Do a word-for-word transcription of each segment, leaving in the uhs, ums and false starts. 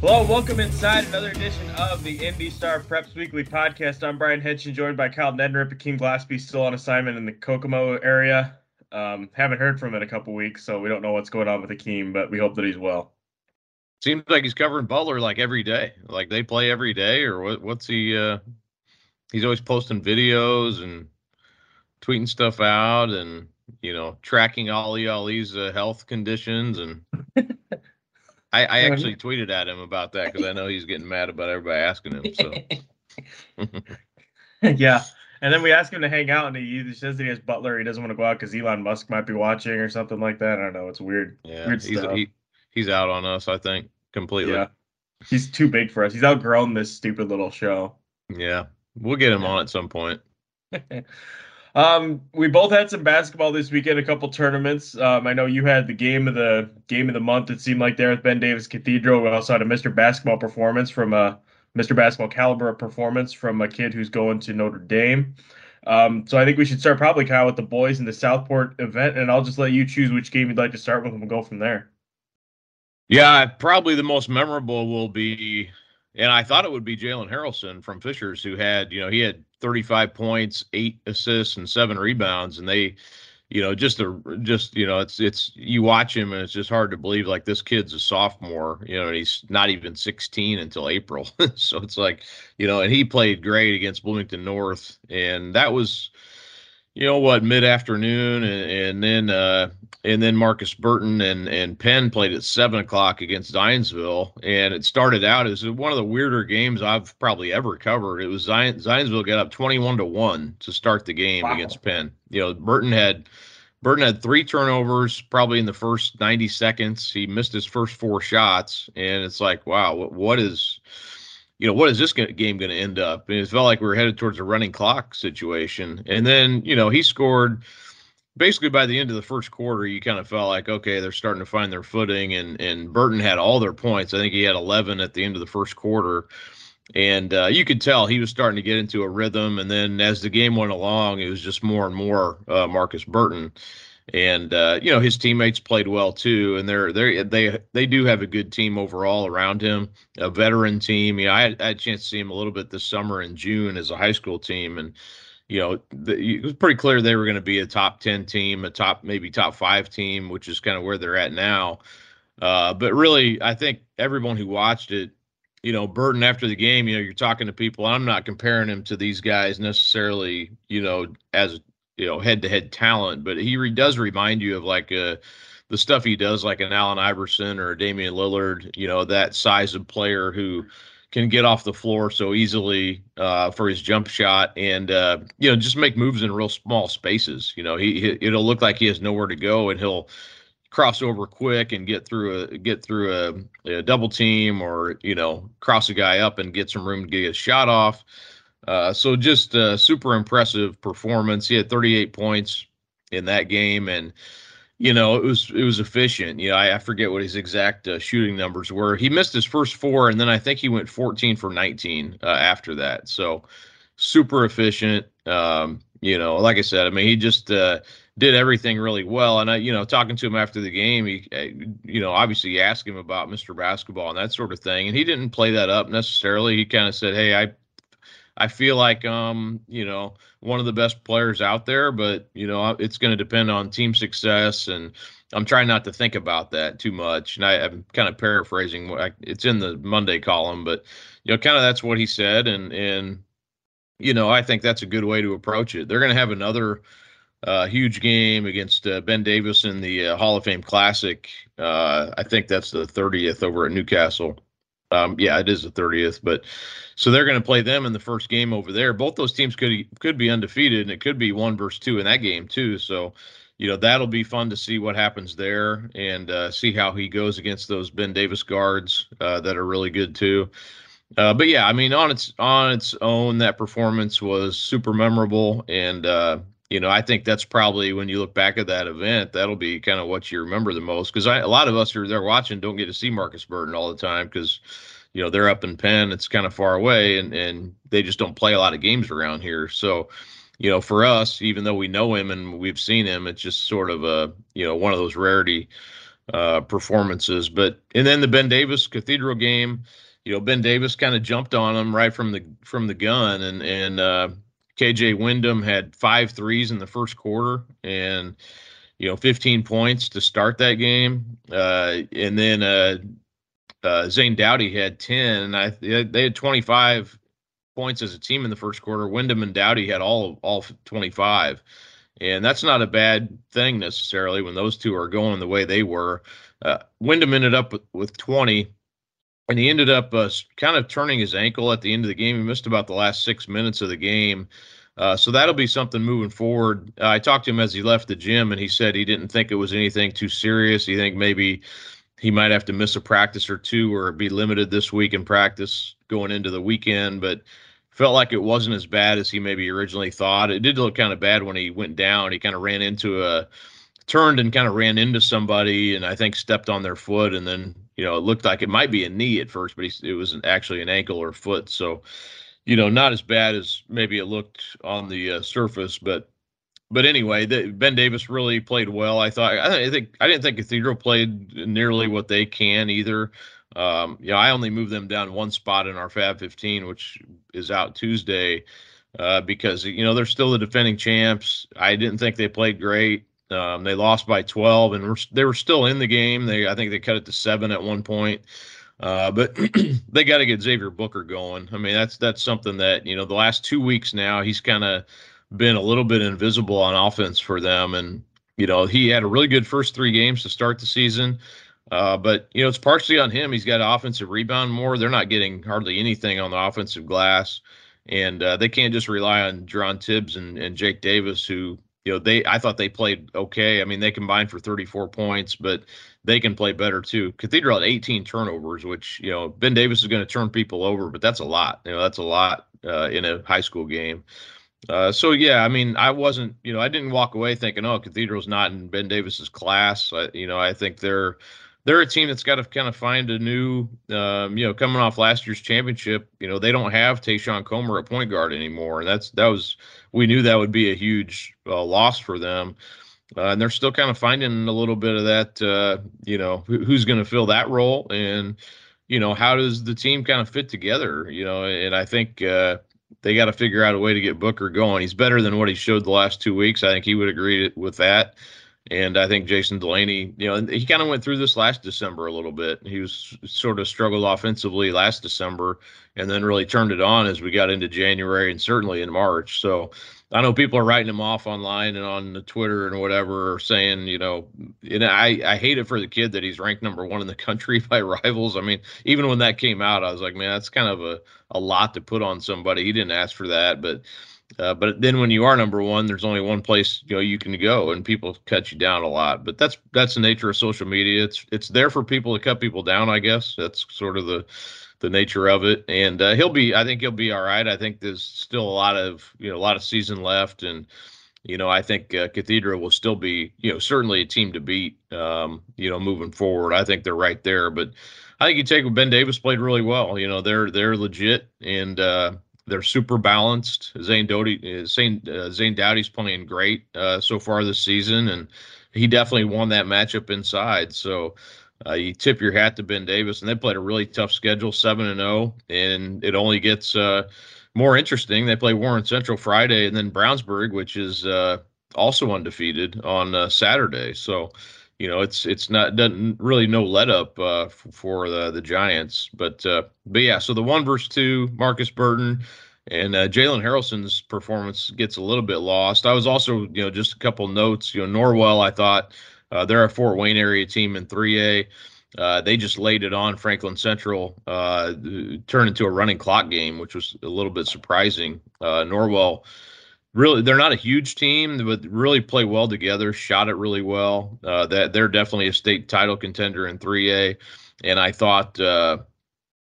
Hello, welcome inside another edition of the Indy Star Preps Weekly Podcast. I'm Brian Henschen, joined by Kyle Nedner. Akeem Glassby still on assignment in the Kokomo area. Um, haven't heard from him in a couple weeks, so we don't know what's going on with Akeem, but we hope that he's well. Seems like he's covering Butler like every day. Like they play every day, or what, what's he? Uh, he's always posting videos and tweeting stuff out, and you know, tracking Ollie Ollie's uh, health conditions and. I, I actually tweeted at him about that because I know he's getting mad about everybody asking him. So, yeah. And then we asked him to hang out, and he says that he has Butler. He doesn't want to go out because Elon Musk might be watching or something like that. I don't know. It's weird. Yeah, weird he's stuff. He, he's out on us, I think, completely. Yeah. He's too big for us. He's outgrown this stupid little show. Yeah, we'll get him on at some point. Um, we both had some basketball this weekend, a couple tournaments. Um, I know you had the game of the game of the month, it seemed like, there with Ben Davis Cathedral. We also had a Mister Basketball performance from a Mister Basketball caliber performance from a kid who's going to Notre Dame. Um, so I think we should start probably, Kyle, with the boys in the Southport event, and I'll just let you choose which game you'd like to start with and we'll go from there. Yeah, probably the most memorable will be, and I thought it would be Jalen Harrelson from Fishers, who had, you know, he had thirty-five points, eight assists, and seven rebounds. And they, you know, just, a, just you know, it's, it's, you watch him and it's just hard to believe, like, this kid's a sophomore, you know, and he's not even sixteen until April. So it's like, you know, and he played great against Bloomington North. And that was, you know what, mid-afternoon, and, and then uh, and then Marcus Burton and, and Penn played at seven o'clock against Zionsville, and it started out as one of the weirder games I've probably ever covered. It was Zion, Zionsville got up twenty-one to one to start the game. Wow. Against Penn. You know, Burton had Burton had three turnovers probably in the first ninety seconds. He missed his first four shots, and it's like, wow, what, what is – you know, what is this game going to end up? And it felt like we were headed towards a running clock situation. And then, you know, he scored basically by the end of the first quarter. You kind of felt like, okay, they're starting to find their footing. And, and Burton had all their points. I think he had eleven at the end of the first quarter. And uh, you could tell he was starting to get into a rhythm. And then as the game went along, it was just more and more uh, Marcus Burton. And, uh, you know, his teammates played well, too. And they're, they're, they they do have a good team overall around him, a veteran team. You know, I had, I had a chance to see him a little bit this summer in June as a high school team. And, you know, the, it was pretty clear they were going to be a top ten team, a top maybe top five team, which is kind of where they're at now. Uh, but really, I think everyone who watched it, you know, Burton after the game, you know, you're talking to people. I'm not comparing him to these guys necessarily, you know, as a you know, head-to-head talent, but he re- does remind you of, like, uh, the stuff he does, like an Allen Iverson or Damian Lillard, you know, that size of player who can get off the floor so easily uh, for his jump shot and, uh, you know, just make moves in real small spaces. You know, he, he it'll look like he has nowhere to go, and he'll cross over quick and get through a get through a, a double team, or, you know, cross a guy up and get some room to get his shot off. Uh, so just a super impressive performance. He had thirty-eight points in that game, and, you know, it was it was efficient. You know, I, I forget what his exact uh, shooting numbers were. He missed his first four, and then I think he went fourteen for nineteen uh, after that. So super efficient. Um, you know, like I said, I mean, he just uh, did everything really well. And, I, you know, talking to him after the game, he, you know, obviously you ask him about Mister Basketball and that sort of thing, and he didn't play that up necessarily. He kind of said, hey, I – I feel like, um, you know, one of the best players out there, but, you know, it's going to depend on team success. And I'm trying not to think about that too much. And I, I'm kind of paraphrasing what I, it's in the Monday column, but, you know, kind of that's what he said. And, and, you know, I think that's a good way to approach it. They're going to have another uh, huge game against uh, Ben Davis in the uh, Hall of Fame Classic. Uh, I think that's the thirtieth over at Newcastle. Um, yeah, it is the thirtieth, but so they're going to play them in the first game over there. Both those teams could could be undefeated, and it could be one versus two in that game too. So, you know, that'll be fun to see what happens there, and uh, see how he goes against those Ben Davis guards uh, that are really good too. Uh, but yeah, I mean, on its on its own, that performance was super memorable, and uh, you know, I think that's probably, when you look back at that event, that'll be kind of what you remember the most, because a lot of us who are there watching don't get to see Marcus Burton all the time, because, you know, they're up in Penn. It's kind of far away, and, and they just don't play a lot of games around here. So you know, for us, even though we know him and we've seen him, it's just sort of a, you know, one of those rarity uh, performances. But and then the Ben Davis Cathedral game, you know, Ben Davis kind of jumped on him right from the from the gun, and and uh, K J. Windham had five threes in the first quarter, and you know, fifteen points to start that game, uh, and then uh, uh, Zane Doughty had ten, and I they had twenty-five points as a team in the first quarter. Windham and Doughty had all all twenty-five, and that's not a bad thing necessarily when those two are going the way they were. Uh, Windham ended up with, with twenty, and he ended up uh, kind of turning his ankle at the end of the game. He missed about the last six minutes of the game, uh, so that'll be something moving forward. Uh, I talked to him as he left the gym, and he said he didn't think it was anything too serious. He think maybe he might have to miss a practice or two or be limited this week in practice going into the weekend, but felt like it wasn't as bad as he maybe originally thought. It did look kind of bad when he went down. He kind of ran into a turned and kind of ran into somebody, and I think stepped on their foot. And then, you know, it looked like it might be a knee at first, but he, it was an, actually an ankle or foot. So, you know, not as bad as maybe it looked on the uh, surface, but, but anyway, the, Ben Davis really played well. I thought, I think, I didn't think Cathedral played nearly what they can either. Um, you know, I only moved them down one spot in our Fab fifteen, which is out Tuesday, uh, because, you know, they're still the defending champs. I didn't think they played great. Um, they lost by twelve, and were, they were still in the game. They, I think they cut it to seven at one point, uh, but they got to get Xavier Booker going. I mean, that's, that's something that, you know, the last two weeks now, he's kind of been a little bit invisible on offense for them. And, you know, he had a really good first three games to start the season. Uh, but, you know, it's partially on him. He's got an offensive rebound more. They're not getting hardly anything on the offensive glass, and uh, they can't just rely on Jaron Tibbs and, and Jake Davis, who, you know, they, I thought they played okay. I mean, they combined for thirty-four points, but they can play better too. Cathedral had eighteen turnovers, which, you know, Ben Davis is going to turn people over, but that's a lot. You know, that's a lot uh, in a high school game. Uh, so, yeah, I mean, I wasn't, you know, I didn't walk away thinking, oh, Cathedral's not in Ben Davis's class. I, you know, I think they're they're a team that's got to kind of find a new, um, you know, coming off last year's championship. You know, they don't have Tayshawn Comer at point guard anymore. And that's, that was, we knew that would be a huge uh, loss for them. Uh, and they're still kind of finding a little bit of that, uh, you know, who, who's going to fill that role. And, you know, how does the team kind of fit together? You know, and I think uh, they got to figure out a way to get Booker going. He's better than what he showed the last two weeks. I think he would agree with that. And I think Jason Delaney, you know, he kind of went through this last December a little bit. He was sort of struggled offensively last December and then really turned it on as we got into January and certainly in March. So I know people are writing him off online and on the Twitter and whatever, saying, you know, and I, I hate it for the kid that he's ranked number one in the country by Rivals. I mean, even when that came out, I was like, man, that's kind of a, a lot to put on somebody. He didn't ask for that, but Uh, but then when you are number one, there's only one place, you know, you can go, and people cut you down a lot. But that's that's the nature of social media. It's it's there for people to cut people down, I guess. That's sort of the the nature of it. And uh, he'll be, I think he'll be all right. I think there's still a lot of, you know, a lot of season left. And, you know, I think uh, Cathedral will still be, you know, certainly a team to beat, um, you know, moving forward. I think they're right there. But I think you take Ben Davis played really well. You know, they're, they're legit. And, uh, they're super balanced. Zane Doughty, Zane, uh, Zane Doughty's playing great uh, so far this season, and he definitely won that matchup inside. So uh, you tip your hat to Ben Davis, and they played a really tough schedule, seven and oh, and it only gets uh, more interesting. They play Lawrence Central Friday and then Brownsburg, which is uh, also undefeated, on uh, Saturday. So, you know, it's it's not doesn't really no let up uh, f- for the, the Giants, but uh, but yeah. So the one versus two, Marcus Burton and uh, Jalen Harrelson's performance gets a little bit lost. I was also, you know, just a couple notes. You know, Norwell, I thought uh, they're a Fort Wayne area team in three A. Uh, they just laid it on Franklin Central, uh, turned into a running clock game, which was a little bit surprising. Uh, Norwell. Really, they're not a huge team, but really play well together, shot it really well. Uh, that they're definitely a state title contender in three A. And I thought uh,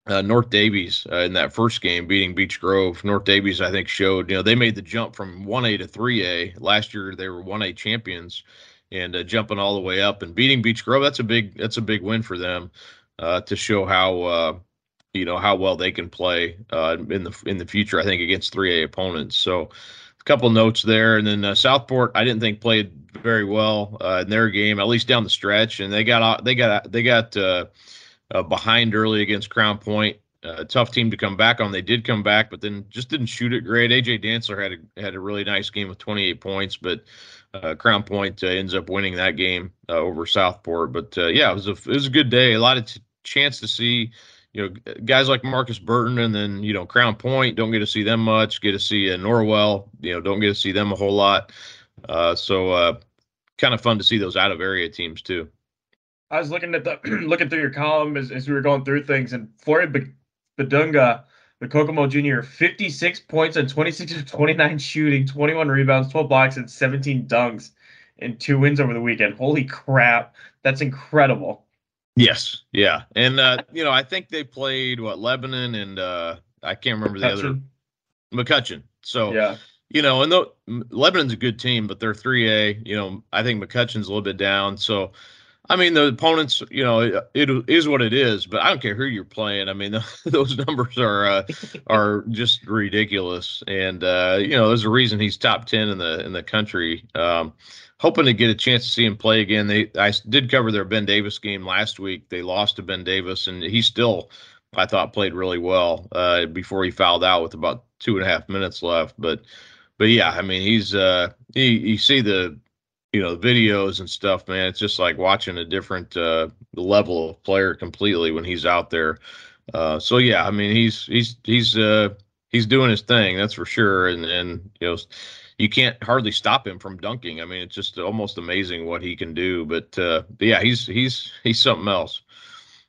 uh, North Davies uh, in that first game beating Beach Grove, North Davies, I think, showed, you know, they made the jump from one A to three A. Last year, they were one A champions, and uh, jumping all the way up and beating Beach Grove. That's a big that's a big win for them uh, to show how, uh, you know, how well they can play uh, in the in the future, I think, against three A opponents. So, a couple notes there. And then uh, Southport, I didn't think played very well uh, in their game, at least down the stretch. And they got they got they got uh, uh, behind early against Crown Point. Uh, tough team to come back on. They did come back, but then just didn't shoot it great. A J Dantzler had a, had a really nice game with twenty-eight points, but uh, Crown Point uh, ends up winning that game uh, over Southport. But uh, yeah, it was a it was a good day. A lot of t- chance to see, you know, guys like Marcus Burton, and then, you know, Crown Point, don't get to see them much. Get to see uh, Norwell, you know, don't get to see them a whole lot. Uh, so uh, kind of fun to see those out of area teams too. I was looking at the looking through your column as, as we were going through things, and for it. Be- Badunga, the Kokomo junior, fifty-six points on twenty-six of twenty-nine shooting, twenty-one rebounds, twelve blocks, and seventeen dunks, and two wins over the weekend. Holy crap. That's incredible. Yes. Yeah. And, uh, you know, I think they played, what, Lebanon and uh, I can't remember McCutcheon. the other. McCutcheon. So, yeah. You know, and though Lebanon's a good team, but they're three A. You know, I think McCutcheon's a little bit down. So, I mean, the opponents, you know, it, it is what it is, but I don't care who you're playing. I mean, the, those numbers are uh, are just ridiculous. And, uh, you know, there's a reason he's top ten in the in the country. Um, hoping to get a chance to see him play again. They I did cover their Ben Davis game last week. They lost to Ben Davis, and he still, I thought, played really well uh, before he fouled out with about two and a half minutes left. But, but yeah, I mean, he's uh, – he, you see the – you know, videos and stuff, man, it's just like watching a different uh, level of player completely when he's out there. Uh, so, yeah, I mean, he's he's he's uh, he's doing his thing, that's for sure. And, and, you know, you can't hardly stop him from dunking. I mean, it's just almost amazing what he can do. But, uh, but yeah, he's he's he's something else.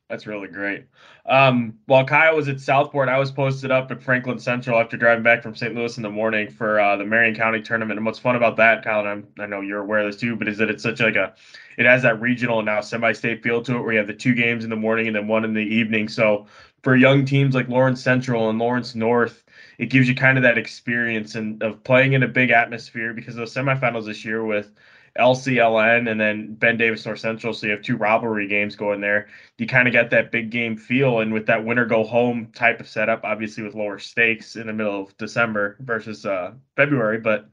That's really great. Um, while Kyle was at Southport, I was posted up at Franklin Central after driving back from Saint Louis in the morning for uh, the Marion County tournament. And what's fun about that, Kyle, and I'm, I know you're aware of this too, but is that it's such like a, it has that regional and now semi-state feel to it where you have the two games in the morning and then one in the evening. So for young teams like Lawrence Central and Lawrence North, it gives you kind of that experience and of playing in a big atmosphere, because those semifinals this year with L C L N and then Ben Davis North Central, so you have two rivalry games going there. You kind of got that big game feel, and with that winner go home type of setup, obviously with lower stakes in the middle of December versus uh, February, but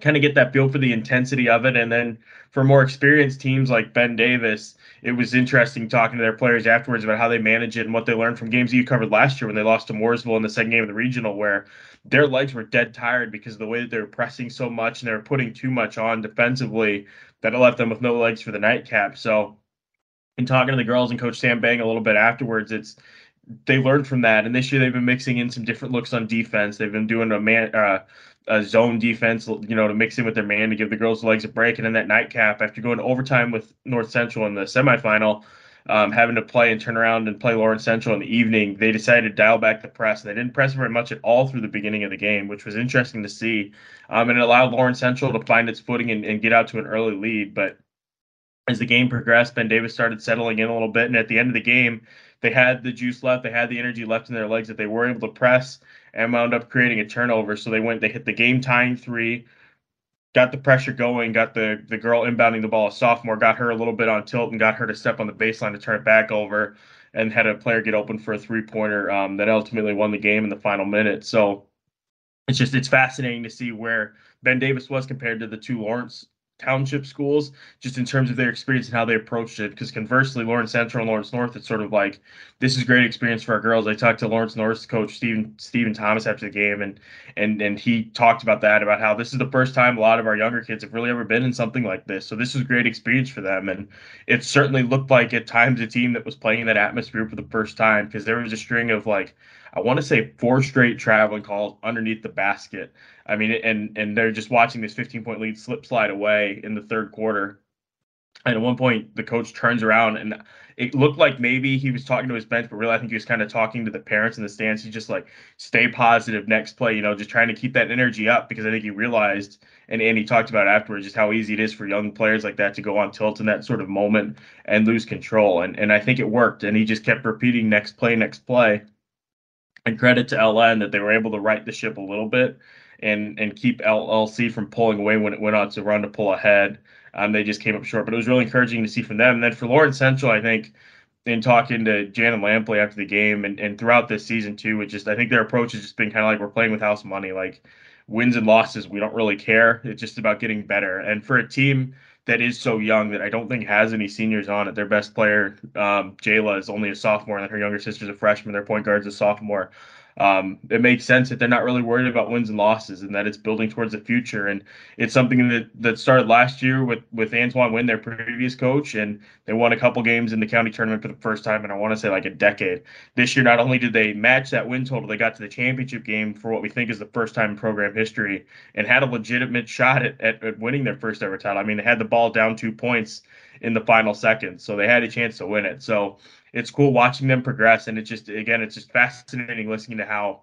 kind of get that feel for the intensity of it. And then for more experienced teams like Ben Davis, it was interesting talking to their players afterwards about how they manage it and what they learned from games that you covered last year when they lost to Mooresville in the second game of the regional, where their legs were dead tired because of the way that they were pressing so much and they were putting too much on defensively that it left them with no legs for the nightcap. So in talking to the girls and Coach Sam Bang a little bit afterwards, it's they learned from that. And this year they've been mixing in some different looks on defense. They've been doing a man uh, a zone defense, you know, to mix in with their man to give the girls the legs a break. And then that nightcap, after going to overtime with North Central in the semifinal, um, having to play and turn around and play Lawrence Central in the evening, they decided to dial back the press. They didn't press very much at all through the beginning of the game, which was interesting to see. Um, and it allowed Lawrence Central to find its footing and, and get out to an early lead. But as the game progressed, Ben Davis started settling in a little bit. And at the end of the game, they had the juice left. They had the energy left in their legs that they were able to press and wound up creating a turnover. So they went, they hit the game tying three, got the pressure going, got the, the girl inbounding the ball, a sophomore, got her a little bit on tilt and got her to step on the baseline to turn it back over, and had a player get open for a three-pointer um, that ultimately won the game in the final minute. So it's just, it's fascinating to see where Ben Davis was compared to the two Lawrence Township schools, just in terms of their experience and how they approached it. Because conversely, Lawrence Central and Lawrence North, it's sort of like, this is great experience for our girls. I talked to Lawrence North's coach Stephen Stephen Thomas after the game, and and and he talked about that, about how this is the first time a lot of our younger kids have really ever been in something like this. So this is great experience for them, and it certainly looked like at times a team that was playing in that atmosphere for the first time, because there was a string of like, I want to say four straight traveling calls underneath the basket. I mean, and and they're just watching this fifteen-point lead slip slide away in the third quarter. And at one point, the coach turns around, and it looked like maybe he was talking to his bench, but really I think he was kind of talking to the parents in the stands. He's just like, stay positive, next play, you know, just trying to keep that energy up, because I think he realized, and Andy talked about afterwards, just how easy it is for young players like that to go on tilt in that sort of moment and lose control. And and I think it worked, and he just kept repeating next play, next play. And credit to L N that they were able to right the ship a little bit and and keep L L C from pulling away when it went on to run to pull ahead. Um, they just came up short, but it was really encouraging to see from them. And then for Lawrence Central, I think, in talking to Janet Lampley after the game and, and throughout this season too, it just, I think their approach has just been kind of like, we're playing with house money. Like, wins and losses, we don't really care. It's just about getting better. And for a team that is so young that I don't think has any seniors on it, their best player, um, Jayla, is only a sophomore, and then her younger sister's a freshman. Their point guard's a sophomore. Um, it makes sense that they're not really worried about wins and losses, and that it's building towards the future. And it's something that, that started last year with, with Antoine Wynn, their previous coach, and they won a couple games in the county tournament for the first time in, I want to say, like a decade. This year, not only did they match that win total, they got to the championship game for what we think is the first time in program history and had a legitimate shot at, at, at winning their first ever title. I mean, they had the ball down two points in the final seconds, so they had a chance to win it. So it's cool watching them progress, and it's just, again, it's just fascinating listening to how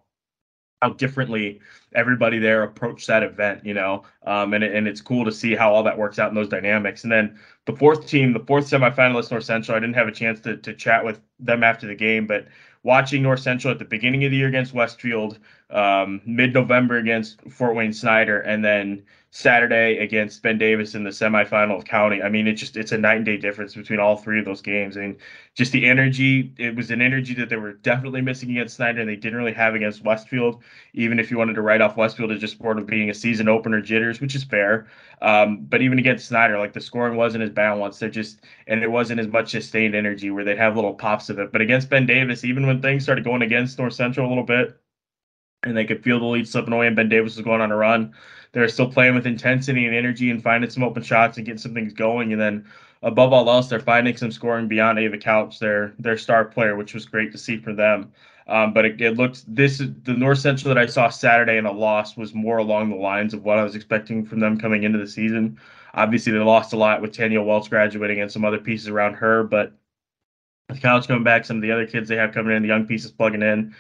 how differently everybody there approached that event, you know, um, and, and it's cool to see how all that works out in those dynamics. And then the fourth team, the fourth semifinalist, North Central, I didn't have a chance to, to chat with them after the game, but watching North Central at the beginning of the year against Westfield, um, mid-November against Fort Wayne Snyder, and then Saturday against Ben Davis in the semifinal of county. I mean, it's just, it's a night and day difference between all three of those games. I mean, just the energy, it was an energy that they were definitely missing against Snyder, and they didn't really have against Westfield, even if you wanted to write off Westfield as just sort of being a season opener jitters, which is fair. Um, but even against Snyder, like, the scoring wasn't as balanced. They're just, and it wasn't as much sustained energy where they'd have little pops of it. But against Ben Davis, even when things started going against North Central a little bit, and they could feel the lead slipping away, and Ben Davis was going on a run, they're still playing with intensity and energy and finding some open shots and getting some things going. And then above all else, they're finding some scoring beyond Ava Couch, their their star player, which was great to see for them. Um, but it, it looked, this is the North Central that I saw Saturday in a loss was more along the lines of what I was expecting from them coming into the season. Obviously, they lost a lot with Tanya Welch graduating and some other pieces around her, but with Couch coming back, some of the other kids they have coming in, the young pieces plugging in,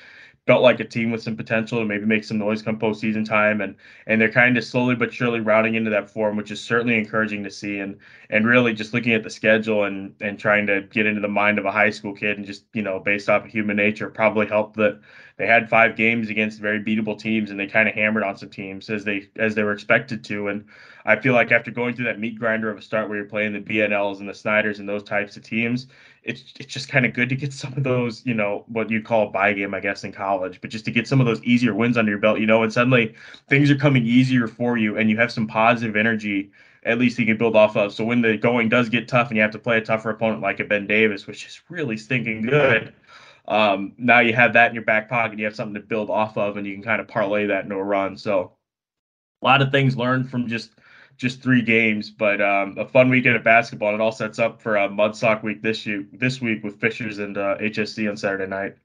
felt like a team with some potential to maybe make some noise come postseason time. And and they're kind of slowly but surely rounding into that form, which is certainly encouraging to see. And and really just looking at the schedule and and trying to get into the mind of a high school kid and just, you know, based off of human nature, probably helped that they had five games against very beatable teams, and they kind of hammered on some teams as they as they were expected to. And I feel like after going through that meat grinder of a start where you're playing the B N Ls and the Snyders and those types of teams, it's it's just kind of good to get some of those, you know, what you call a bye game, I guess, in college, but just to get some of those easier wins under your belt, you know, and suddenly things are coming easier for you and you have some positive energy, at least you can build off of. So when the going does get tough and you have to play a tougher opponent like a Ben Davis, which is really stinking good, um, now you have that in your back pocket. You have something to build off of, and you can kind of parlay that into a run. So a lot of things learned from just just three games, but um, a fun weekend of basketball. And it all sets up for uh, Mudsock week this year, this week with Fishers and uh, H S C on Saturday night.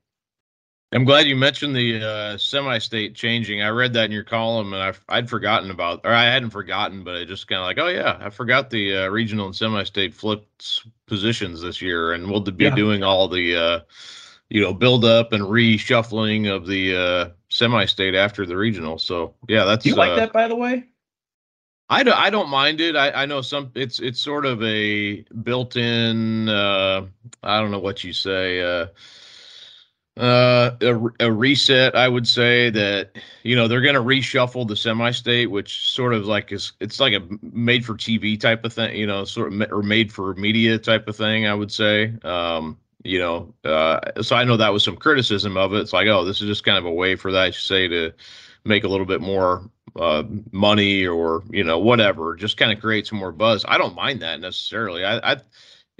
I'm glad you mentioned the uh, semi-state changing. I read that in your column, and I, I'd forgotten about, or I hadn't forgotten, but I just kind of like, oh yeah, I forgot the uh, regional and semi-state flipped positions this year, and we'll be yeah. doing all the, uh, you know, build up and reshuffling of the uh, semi-state after the regional. So yeah, that's. Do you like uh, that, by the way? I don't, I don't mind it. I, I know some. It's it's sort of a built-in. Uh, I don't know what you say. Uh, uh, a, a reset. I would say that, you know, they're going to reshuffle the semi-state, which sort of like is it's like a made-for-T V type of thing. You know, sort of or made-for-media type of thing. I would say. Um, you know, uh, so I know that was some criticism of it. It's like, oh, this is just kind of a way for that, I should say, to make a little bit more uh, money or, you know, whatever, just kind of create some more buzz. I don't mind that necessarily. I, I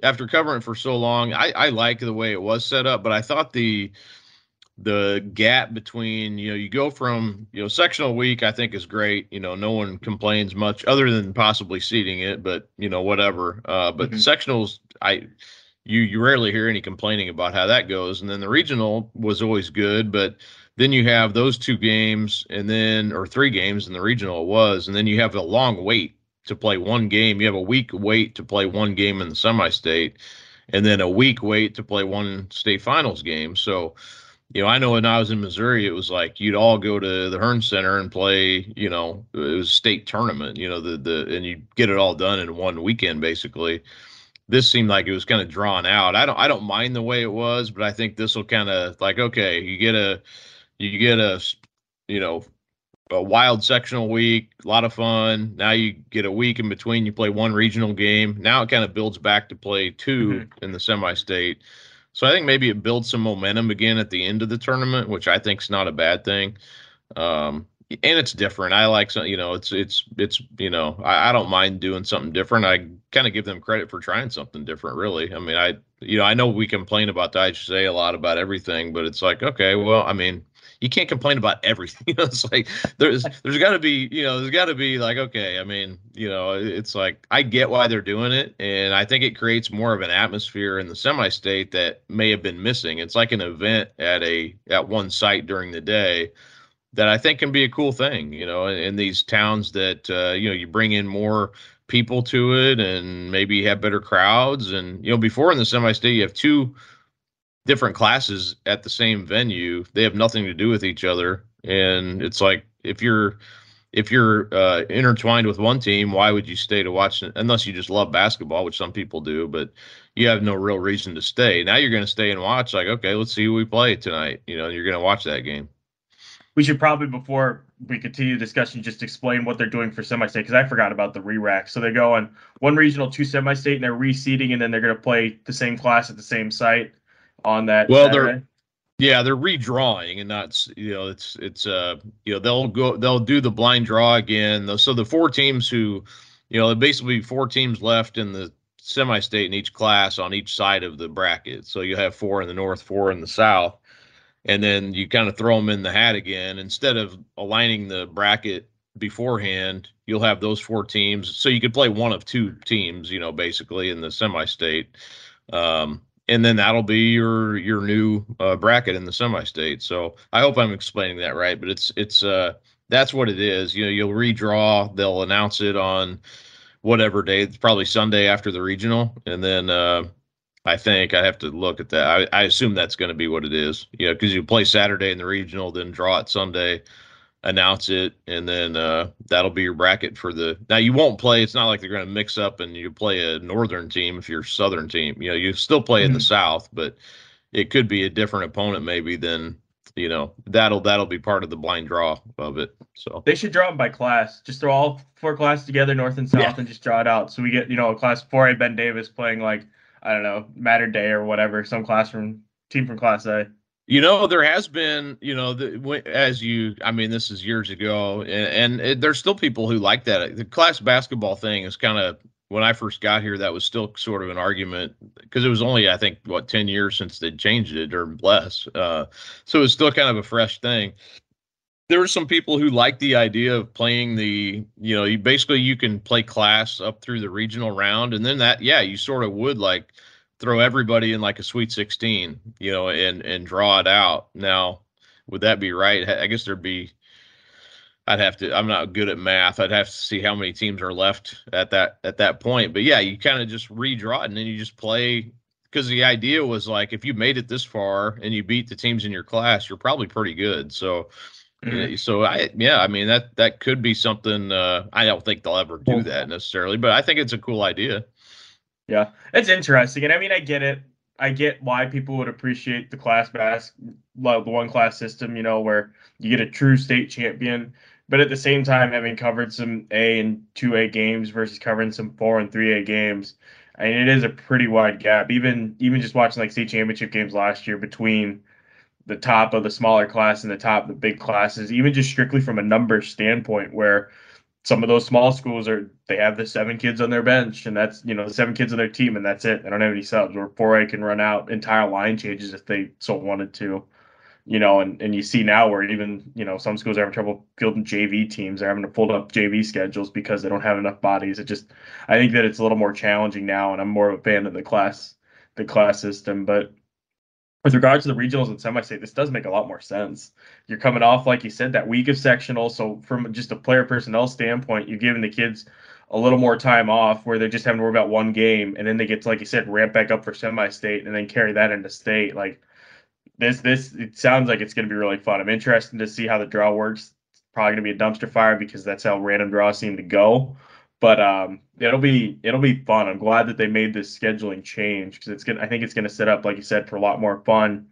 after covering for so long, I, I like the way it was set up, but I thought the, the gap between, you know, you go from, you know, sectional week, I think is great. You know, no one complains much other than possibly seeding it, but you know, whatever. Uh, but mm-hmm. sectionals, I, you, you rarely hear any complaining about how that goes. And then the regional was always good, but then you have those two games and then, or three games in the regional it was, and then you have a long wait to play one game. You have a week wait to play one game in the semi-state and then a week wait to play one state finals game. So, you know, I know when I was in Missouri, it was like, you'd all go to the Hearn Center and play, you know, it was a state tournament, you know, the, the, and you'd get it all done in one weekend, basically. This seemed like it was kind of drawn out. I don't, I don't mind the way it was, but I think this will kind of like, okay, you get a, You get a, you know, a wild sectional week, a lot of fun. Now you get a week in between. You play one regional game. Now it kind of builds back to play two mm-hmm. in the semi-state. So I think maybe it builds some momentum again at the end of the tournament, which I think is not a bad thing. Um, and it's different. I like some, you know, it's, it's, it's, you know, I, I don't mind doing something different. I kind of give them credit for trying something different, really. I mean, I, you know, I know we complain about the H S A a lot about everything, but it's like, okay, well, I mean, you can't complain about everything. You know, it's like there's, there's gotta be, you know, there's gotta be like, okay, I mean, you know, it's like, I get why they're doing it. And I think it creates more of an atmosphere in the semi-state that may have been missing. It's like an event at a, at one site during the day that I think can be a cool thing, you know, in, in these towns that, uh, you know, you bring in more people to it and maybe have better crowds. And, you know, before in the semi-state, you have two different classes at the same venue. They have nothing to do with each other. And it's like, if you're, if you're uh, intertwined with one team, why would you stay to watch it? Unless you just love basketball, which some people do, but you have no real reason to stay. Now you're going to stay and watch, like, okay, let's see who we play tonight. You know, you're going to watch that game. We should probably, before we continue the discussion, just explain what they're doing for semi-state, because I forgot about the re-rack. So they go on one regional, two semi-state, and they're reseeding, and then they're going to play the same class at the same site on that. Well, Saturday. they're yeah, they're redrawing, and that's, you know, it's it's uh you know they'll go they'll do the blind draw again. So the four teams who, you know, basically four teams left in the semi-state in each class on each side of the bracket. So you have four in the north, four in the south. And then you kind of throw them in the hat again. Instead of aligning the bracket beforehand, you'll have those four teams. So you could play one of two teams, you know, basically in the semi-state. Um, and then that'll be your your new uh, bracket in the semi-state. So I hope I'm explaining that right, but it's it's uh, that's what it is. You know, you'll redraw. They'll announce it on whatever day. It's probably Sunday after the regional, and then. Uh, I think I have to look at that. I, I assume that's going to be what it is. Yeah. Cause you play Saturday in the regional, then draw it Sunday, announce it. And then, uh, that'll be your bracket for the, now you won't play. It's not like they're going to mix up and you play a northern team. If you're southern team, you know, you still play mm-hmm. in the south, but it could be a different opponent maybe than, you know, that'll, that'll be part of the blind draw of it. So they should draw them by class, just throw all four classes together, north and south, yeah. and just draw it out. So we get, you know, a class four A Ben Davis playing like, I don't know, Matter Day or whatever, some classroom team from Class A. You know, there has been, you know, the, as you, I mean, this is years ago, and, and it, there's still people who like that. The class basketball thing is kind of, when I first got here, that was still sort of an argument, because it was only, I think, what, ten years since they changed it or less. Uh, so it's still kind of a fresh thing. There were some people who liked the idea of playing the, you know, you basically you can play class up through the regional round. And then that, yeah, you sort of would like throw everybody in like a Sweet sixteen, you know, and, and draw it out. Now, would that be right? I guess there'd be, I'd have to, I'm not good at math. I'd have to see how many teams are left at that, at that point. But yeah, you kind of just redraw it and then you just play. Because the idea was like, if you made it this far and you beat the teams in your class, you're probably pretty good. So Mm-hmm. So I, yeah, I mean that that could be something. Uh, I don't think they'll ever do that necessarily, but I think it's a cool idea. Yeah, it's interesting, and I mean, I get it. I get why people would appreciate the class bas, the one class system, you know, where you get a true state champion. But at the same time, having covered some A and two A games versus covering some four and three A games, I mean, it is a pretty wide gap. Even even just watching like state championship games last year between the top of the smaller class and the top of the big classes, even just strictly from a numbers standpoint, where some of those small schools are, they have the seven kids on their bench and that's, you know, the seven kids on their team and that's it. They don't have any subs, or four A can run out entire line changes if they so wanted to, you know, and, and you see now where even, you know, some schools are having trouble fielding J V teams. They're having to pull up J V schedules because they don't have enough bodies. It just, I think that it's a little more challenging now, and I'm more of a fan of the class, the class system, but with regards to the regionals and semi-state, this does make a lot more sense. You're coming off, like you said, that week of sectional. So from just a player personnel standpoint, you're giving the kids a little more time off where they're just having to worry about one game. And then they get to, like you said, ramp back up for semi-state and then carry that into state. Like this, this, it sounds like it's going to be really fun. I'm interested to see how the draw works. It's probably going to be a dumpster fire because that's how random draws seem to go. But um, it'll be it'll be fun. I'm glad that they made this scheduling change because it's gonna. I think it's gonna set up, like you said, for a lot more fun,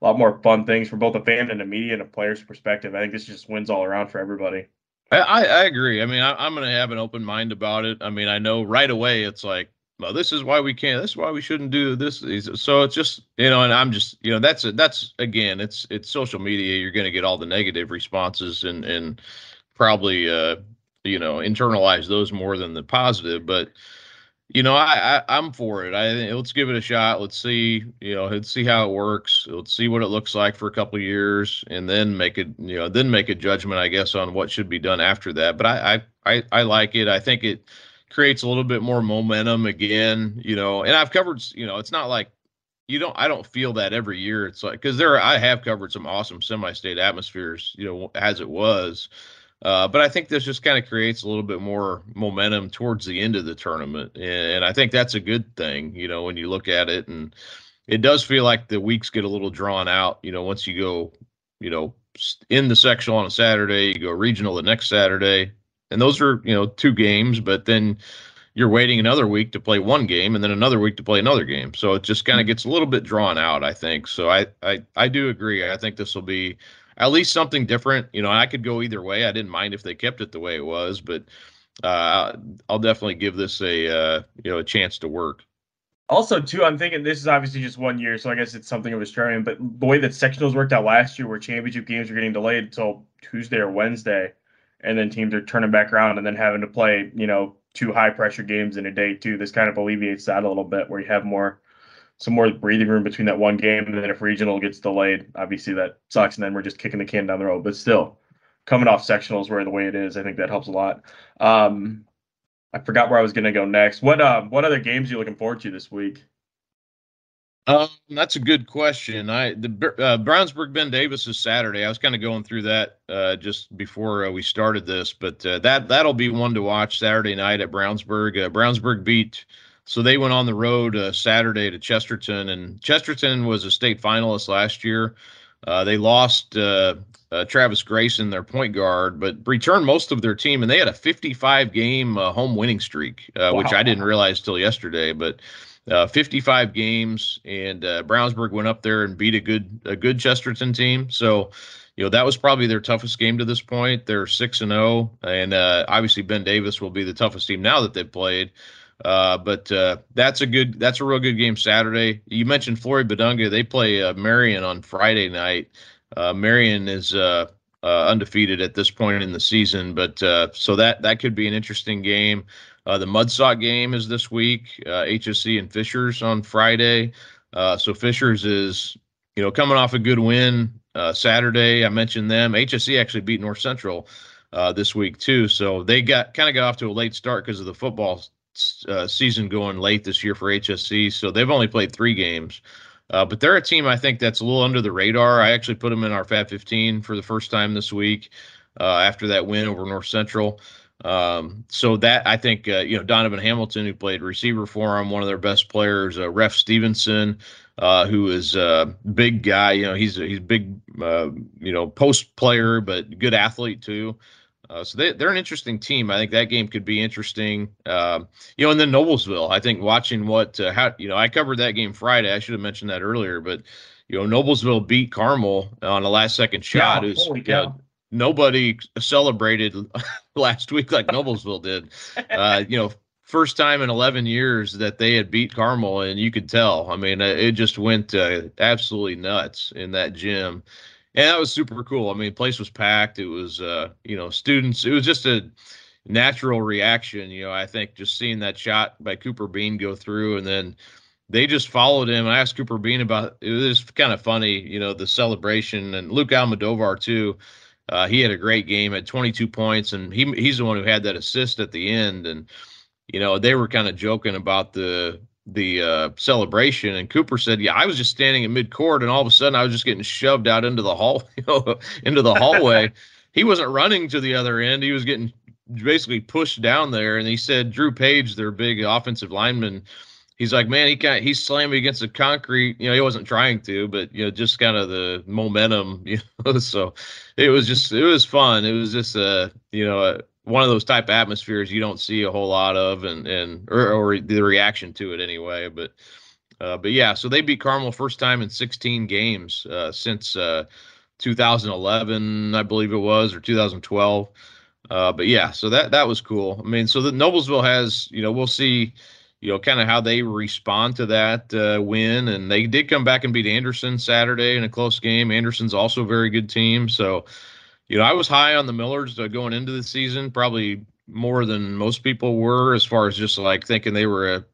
a lot more fun things from both a fan and a media and a player's perspective. I think this just wins all around for everybody. I, I agree. I mean, I, I'm gonna have an open mind about it. I mean, I know right away it's like well, this is why we can't, this is why we shouldn't do this. So it's just, you know, and I'm just, you know, that's, a, that's again, it's, it's social media. You're going to get all the negative responses and, and probably, uh, you know, internalize those more than the positive, but you know, I, I I'm for it. I let's give it a shot. Let's see, you know, let's see how it works. Let's see what it looks like for a couple of years and then make it, you know, then make a judgment, I guess, on what should be done after that. But I, I, I, I like it. I think it creates a little bit more momentum again, you know, and I've covered, you know, it's not like you don't, I don't feel that every year. It's like, cause there, are, I have covered some awesome semi-state atmospheres, you know, as it was. Uh, but I think this just kind of creates a little bit more momentum towards the end of the tournament. And, and I think that's a good thing, you know, when you look at it. And it does feel like the weeks get a little drawn out, you know, once you go, you know, in the sectional on a Saturday, you go regional the next Saturday. And those are, you know, two games, but then you're waiting another week to play one game and then another week to play another game. So it just kind of gets a little bit drawn out, I think. So I, I, I do agree. I think this will be at least something different. You know, I could go either way. I didn't mind if they kept it the way it was, but uh, I'll definitely give this a, uh, you know, a chance to work. Also, too, I'm thinking this is obviously just one year, so I guess it's something of a strain, but the way that sectionals worked out last year where championship games were getting delayed until Tuesday or Wednesday, and then teams are turning back around and then having to play, you know, two high-pressure games in a day, too. This kind of alleviates that a little bit where you have more some more breathing room between that one game, and then if regional gets delayed, obviously that sucks, and then we're just kicking the can down the road. But still, coming off sectionals where the way it is, I think that helps a lot. Um, I forgot where I was going to go next. What uh, what other games are you looking forward to this week? Um, that's a good question. I the uh, Brownsburg Ben Davis is Saturday. I was kind of going through that uh, just before uh, we started this, but uh, that that'll be one to watch Saturday night at Brownsburg. Uh, Brownsburg beat, so they went on the road uh, Saturday to Chesterton, and Chesterton was a state finalist last year. Uh, they lost uh, uh, Travis Grayson, their point guard, but returned most of their team, and they had a fifty-five game uh, home winning streak, uh, wow. which I didn't realize till yesterday, but. Uh, fifty-five games, and uh, Brownsburg went up there and beat a good a good Chesterton team. So, you know, that was probably their toughest game to this point. They're six and zero, and uh, obviously Ben Davis will be the toughest team now that they've played. Uh, but uh, that's a good that's a real good game Saturday. You mentioned Floridabunga; they play uh, Marion on Friday night. Uh, Marion is uh, uh, undefeated at this point in the season, but uh, so that that could be an interesting game. Uh, the Mudsock game is this week, uh, H S C and Fishers on Friday. Uh, so Fishers is, you know, coming off a good win uh, Saturday. I mentioned them. H S C actually beat North Central uh, this week too. So they got kind of got off to a late start because of the football uh, season going late this year for H S C. So they've only played three games. Uh, but they're a team, I think, that's a little under the radar. I actually put them in our Fab fifteen for the first time this week uh, after that win over North Central. Um, so that I think, uh, you know, Donovan Hamilton, who played receiver for him, one of their best players, uh, Ref Stevenson, uh, who is a big guy, you know, he's a, he's a big, uh, you know, post player, but good athlete too. Uh, so they, they're an interesting team. I think that game could be interesting. Um, you know, and then Noblesville, I think watching what, uh, how, you know, I covered that game Friday. I should have mentioned that earlier, but you know, Noblesville beat Carmel on a last second shot. Yeah, who's, nobody celebrated last week like Noblesville did. Uh, you know, first time in eleven years that they had beat Carmel, and you could tell. I mean, it just went uh, absolutely nuts in that gym. And that was super cool. I mean, the place was packed. It was, uh, you know, students. It was just a natural reaction. You know, I think just seeing that shot by Cooper Bean go through, and then they just followed him. I asked Cooper Bean about it. It was kind of funny, you know, the celebration. And Luke Almodovar, too. Uh, he had a great game at twenty-two points, and he he's the one who had that assist at the end. And, you know, they were kind of joking about the the uh, celebration, and Cooper said, yeah, I was just standing in midcourt, and all of a sudden I was just getting shoved out into the hall, you know, into the hallway. He wasn't running to the other end. He was getting basically pushed down there, and he said Drew Page, their big offensive lineman, he's like, man, he kind of, he slammed me against the concrete. You know, he wasn't trying to, but, you know, just kind of the momentum, you know, so it was just, it was fun. It was just, uh, you know, uh, one of those type of atmospheres you don't see a whole lot of, and, and, or, or the reaction to it anyway. But, uh, but yeah, so they beat Carmel first time in sixteen games, uh, since, uh, two thousand eleven, I believe it was, or two thousand twelve. Uh, but yeah, so that, that was cool. I mean, so the Noblesville has, you know, we'll see, you know, kind of how they respond to that uh, win. And they did come back and beat Anderson Saturday in a close game. Anderson's also a very good team. So, you know, I was high on the Millers uh, going into the season, probably more than most people were, as far as just like thinking they were a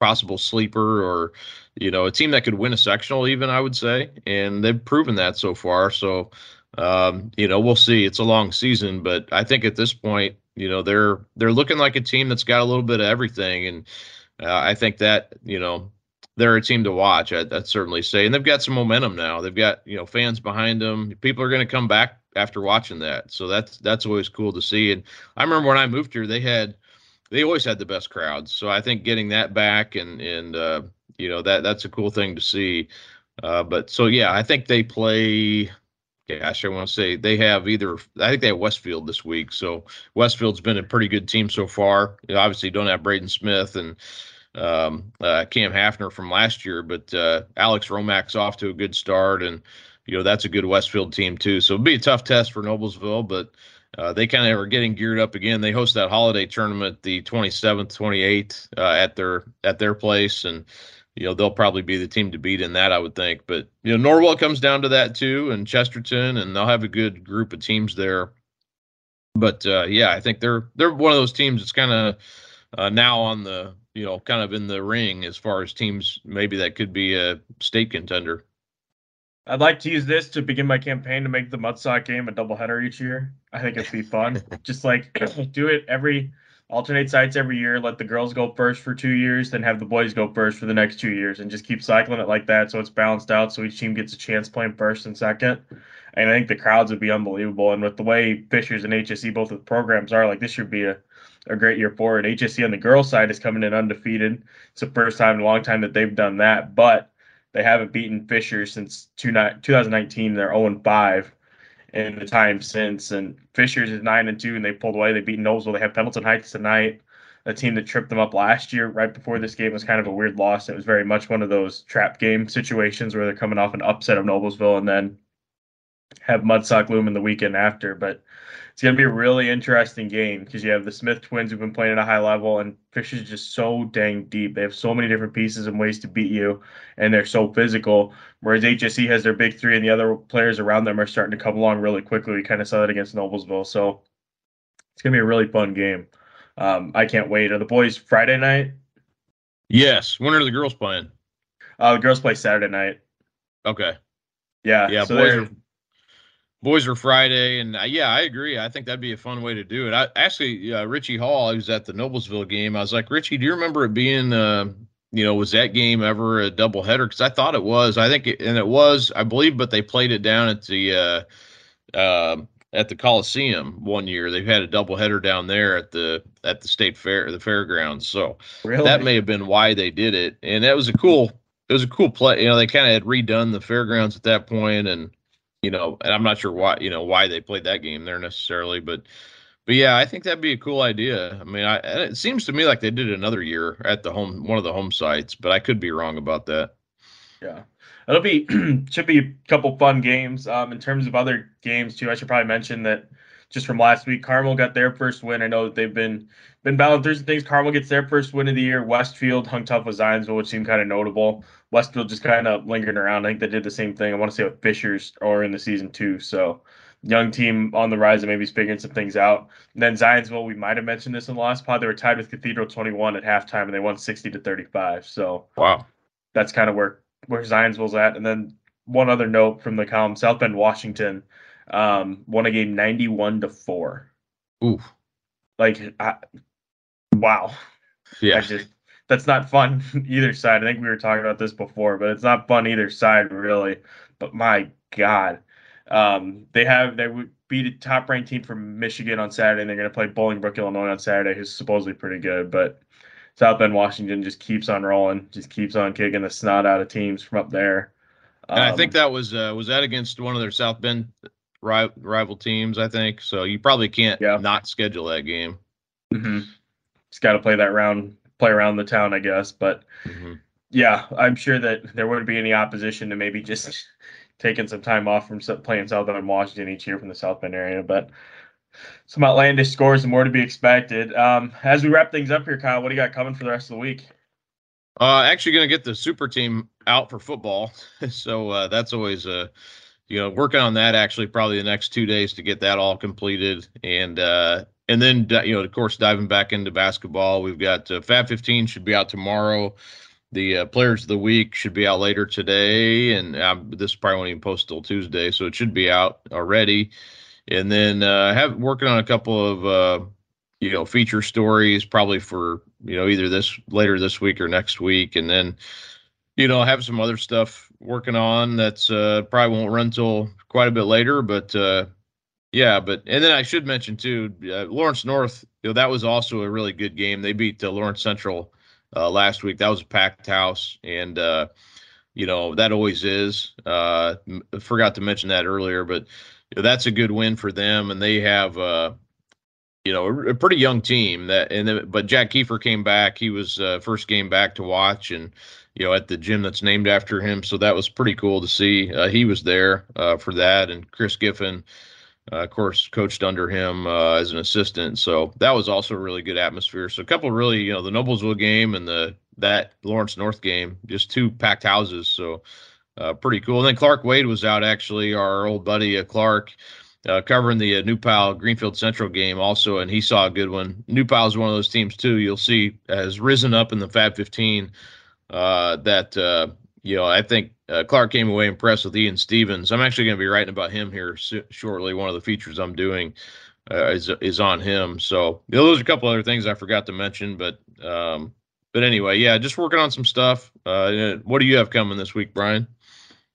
possible sleeper or, you know, a team that could win a sectional even, I would say. And they've proven that so far. So, um, you know, we'll see. It's a long season, but I think at this point, you know, they're they're looking like a team that's got a little bit of everything. And uh, I think that, you know, they're a team to watch. I, I'd certainly say. And they've got some momentum now. They've got, you know, fans behind them. People are going to come back after watching that. So that's that's always cool to see. And I remember when I moved here, they had they always had the best crowds. So I think getting that back and, and uh, you know, that that's a cool thing to see. Uh, but so, yeah, I think they play – Gosh, I want to say they have either – I think they have Westfield this week. So Westfield's been a pretty good team so far. You obviously don't have Braden Smith and um, uh, Cam Hafner from last year, but uh, Alex Romack's off to a good start, and, you know, that's a good Westfield team too. So it'd be a tough test for Noblesville, but uh, they kind of are getting geared up again. They host that holiday tournament the twenty-seventh, twenty-eighth uh, at their at their place, and – you know, they'll probably be the team to beat in that, I would think. But, you know, Norwell comes down to that too, and Chesterton, and they'll have a good group of teams there. But, uh, yeah, I think they're they're one of those teams that's kind of uh, now on the, you know, kind of in the ring as far as teams maybe that could be a state contender. I'd like to use this to begin my campaign to make the Mudsock game a doubleheader each year. I think it'd be fun. Just, like, do it every – alternate sites every year, let the girls go first for two years, then have the boys go first for the next two years, and just keep cycling it like that so it's balanced out so each team gets a chance playing first and second. And I think the crowds would be unbelievable. And with the way Fishers and H S C, both of the programs are, like, this should be a, a great year forward. H S C on the girls' side is coming in undefeated. It's the first time in a long time that they've done that, but they haven't beaten Fishers since two thousand nineteen. They're oh and five. In the time since, and Fishers is nine and two, and they pulled away. They beat Noblesville. They have Pendleton Heights tonight, a team that tripped them up last year. Right before this game was kind of a weird loss. It was very much one of those trap game situations where they're coming off an upset of Noblesville and then have Mudsock loom in the weekend after. But it's going to be a really interesting game because you have the Smith twins who've been playing at a high level, and Fishers is just so dang deep. They have so many different pieces and ways to beat you, and they're so physical, whereas H S C has their big three, and the other players around them are starting to come along really quickly. We kind of saw that against Noblesville, so it's going to be a really fun game. Um, I can't wait. Are the boys Friday night? Yes. When are the girls playing? Uh, the girls play Saturday night. Okay. Yeah. Yeah, so boys are – Boys are Friday, and uh, yeah, I agree. I think that'd be a fun way to do it. I actually, uh, Richie Hall, who's at the Noblesville game, I was like, Richie, do you remember it being, uh, you know, was that game ever a doubleheader? Because I thought it was. I think, it, and it was, I believe, but they played it down at the uh, uh, at the Coliseum one year. They've had a doubleheader down there at the at the State Fair, the fairgrounds. So really? That may have been why they did it, and that was a cool. It was a cool play. You know, they kind of had redone the fairgrounds at that point, and. You know, and I'm not sure why, you know, why they played that game there necessarily, but, but yeah, I think that'd be a cool idea. I mean, I, it seems to me like they did another year at the home, one of the home sites, but I could be wrong about that. Yeah. It'll be, should be a couple fun games. Um, in terms of other games too, I should probably mention that just from last week, Carmel got their first win. I know that they've been, been battling through some things. Carmel gets their first win of the year. Westfield hung tough with Zionsville, which seemed kind of notable. Westfield just kind of lingering around. I think they did the same thing, I want to say, with Fishers or in the season two. So young team on the rise and maybe figuring some things out. And then Zionsville, we might have mentioned this in the last pod. They were tied with Cathedral twenty-one at halftime, and they won sixty to thirty-five. So wow, that's kind of where, where Zionsville's at. And then one other note from the column, South Bend, Washington, Um, won a game ninety-one to four. Ooh, like I, wow, yeah. I just, that's not fun either side. I think we were talking about this before, but it's not fun either side really. But my God, um, they have they would beat a top-ranked team from Michigan on Saturday, and they're going to play Bolingbrook, Illinois on Saturday, who's supposedly pretty good. But South Bend, Washington, just keeps on rolling, just keeps on kicking the snot out of teams from up there. Um, and I think that was uh, was that against one of their South Bend rival teams, I think. So you probably can't yeah. not schedule that game. Mm-hmm. Just got to play that round, play around the town, I guess. But mm-hmm. yeah, I'm sure that there wouldn't be any opposition to maybe just taking some time off from playing South Bend, Washington each year from the South Bend area. But Some outlandish scores and more to be expected. Um, as we wrap things up here, Kyle, what do you got coming for the rest of the week? Uh, actually going to get the super team out for football. So uh, that's always, uh, you know, working on that actually probably the next two days to get that all completed. And uh, and then, you know, of course, diving back into basketball, we've got uh, Fab fifteen should be out tomorrow. The uh, Players of the Week should be out later today. And uh, this probably won't even post till Tuesday, so it should be out already. And then uh, have working on a couple of, uh, you know, feature stories probably for, you know, either this later this week or next week. And then, you know, have some other stuff working on that's uh, probably won't run till quite a bit later. But, uh, yeah, but and then I should mention, too, uh, Lawrence North, you know, that was also a really good game. They beat uh, Lawrence Central uh, last week. That was a packed house. And, uh, you know, that always is. Uh, I forgot to mention that earlier, but that's a good win for them, and they have, uh, you know, a, a pretty young team. That and then, but Jack Kiefer came back; he was uh, first game back to watch, and you know, at the gym that's named after him. So that was pretty cool to see. Uh, he was there uh, for that, and Chris Giffen, uh, of course, coached under him uh, as an assistant. So that was also a really good atmosphere. So a couple of really, you know, the Noblesville game and the that Lawrence North game, just two packed houses. So. Uh, pretty cool. And then Clark Wade was out, actually, our old buddy uh, Clark, uh, covering the uh, New Pile Greenfield Central game also, and he saw a good one. New Pile is one of those teams, too, you'll see, has risen up in the Fab fifteen uh, that, uh, you know, I think uh, Clark came away impressed with Ian Stevens. I'm actually going to be writing about him here so- shortly. One of the features I'm doing uh, is is on him. So you know, those are a couple other things I forgot to mention, but um, but anyway, yeah, just working on some stuff. Uh, what do you have coming this week, Brian?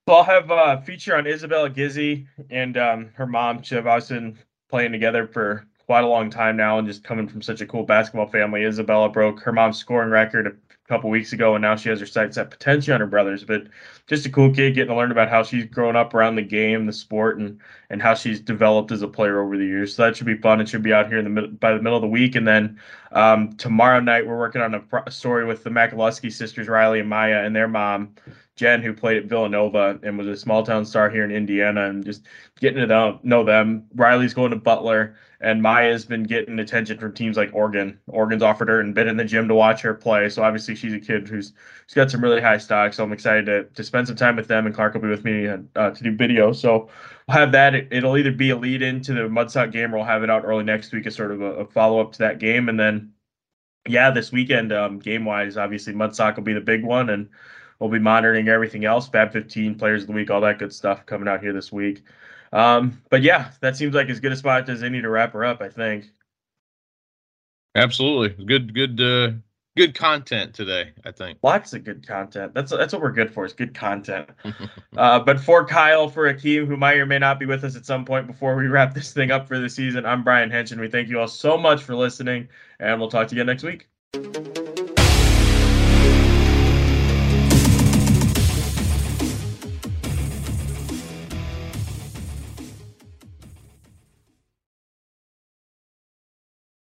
So I'll have a feature on Isabella Gizzi and um, her mom, Shiv. I've been playing together for quite a long time now and just coming from such a cool basketball family. Isabella broke her mom's scoring record a couple weeks ago, and now she has her sights set potentially on her brothers. But just a cool kid getting to learn about how she's grown up around the game, the sport, and and how she's developed as a player over the years. So that should be fun. It should be out here in the mid- by the middle of the week. And then um, tomorrow night we're working on a pro- story with the Macalusky sisters, Riley and Maya, and their mom, Jen, who played at Villanova and was a small town star here in Indiana, and just getting to know, know them. Riley's going to Butler, and Maya's been getting attention from teams like Oregon. Oregon's offered her and been in the gym to watch her play. So obviously she's a kid who's, who's got some really high stock. So I'm excited to, to spend some time with them, and Clark will be with me uh, to do video. So we'll have that. It, it'll either be a lead into the Mudsock game, or we'll have it out early next week as sort of a, a follow-up to that game. And then, yeah, this weekend, um, game-wise, obviously Mudsock will be the big one, and we'll be monitoring everything else, Fab fifteen, Players of the Week, all that good stuff coming out here this week. Um, but, yeah, that seems like as good a spot as any to wrap her up, I think. Absolutely. Good good, uh, good content today, I think. Lots of good content. That's that's what we're good for, is good content. uh, but for Kyle, for Akeem, who may or may not be with us at some point before we wrap this thing up for the season, I'm Brian Henschen. We thank you all so much for listening, and we'll talk to you again next week.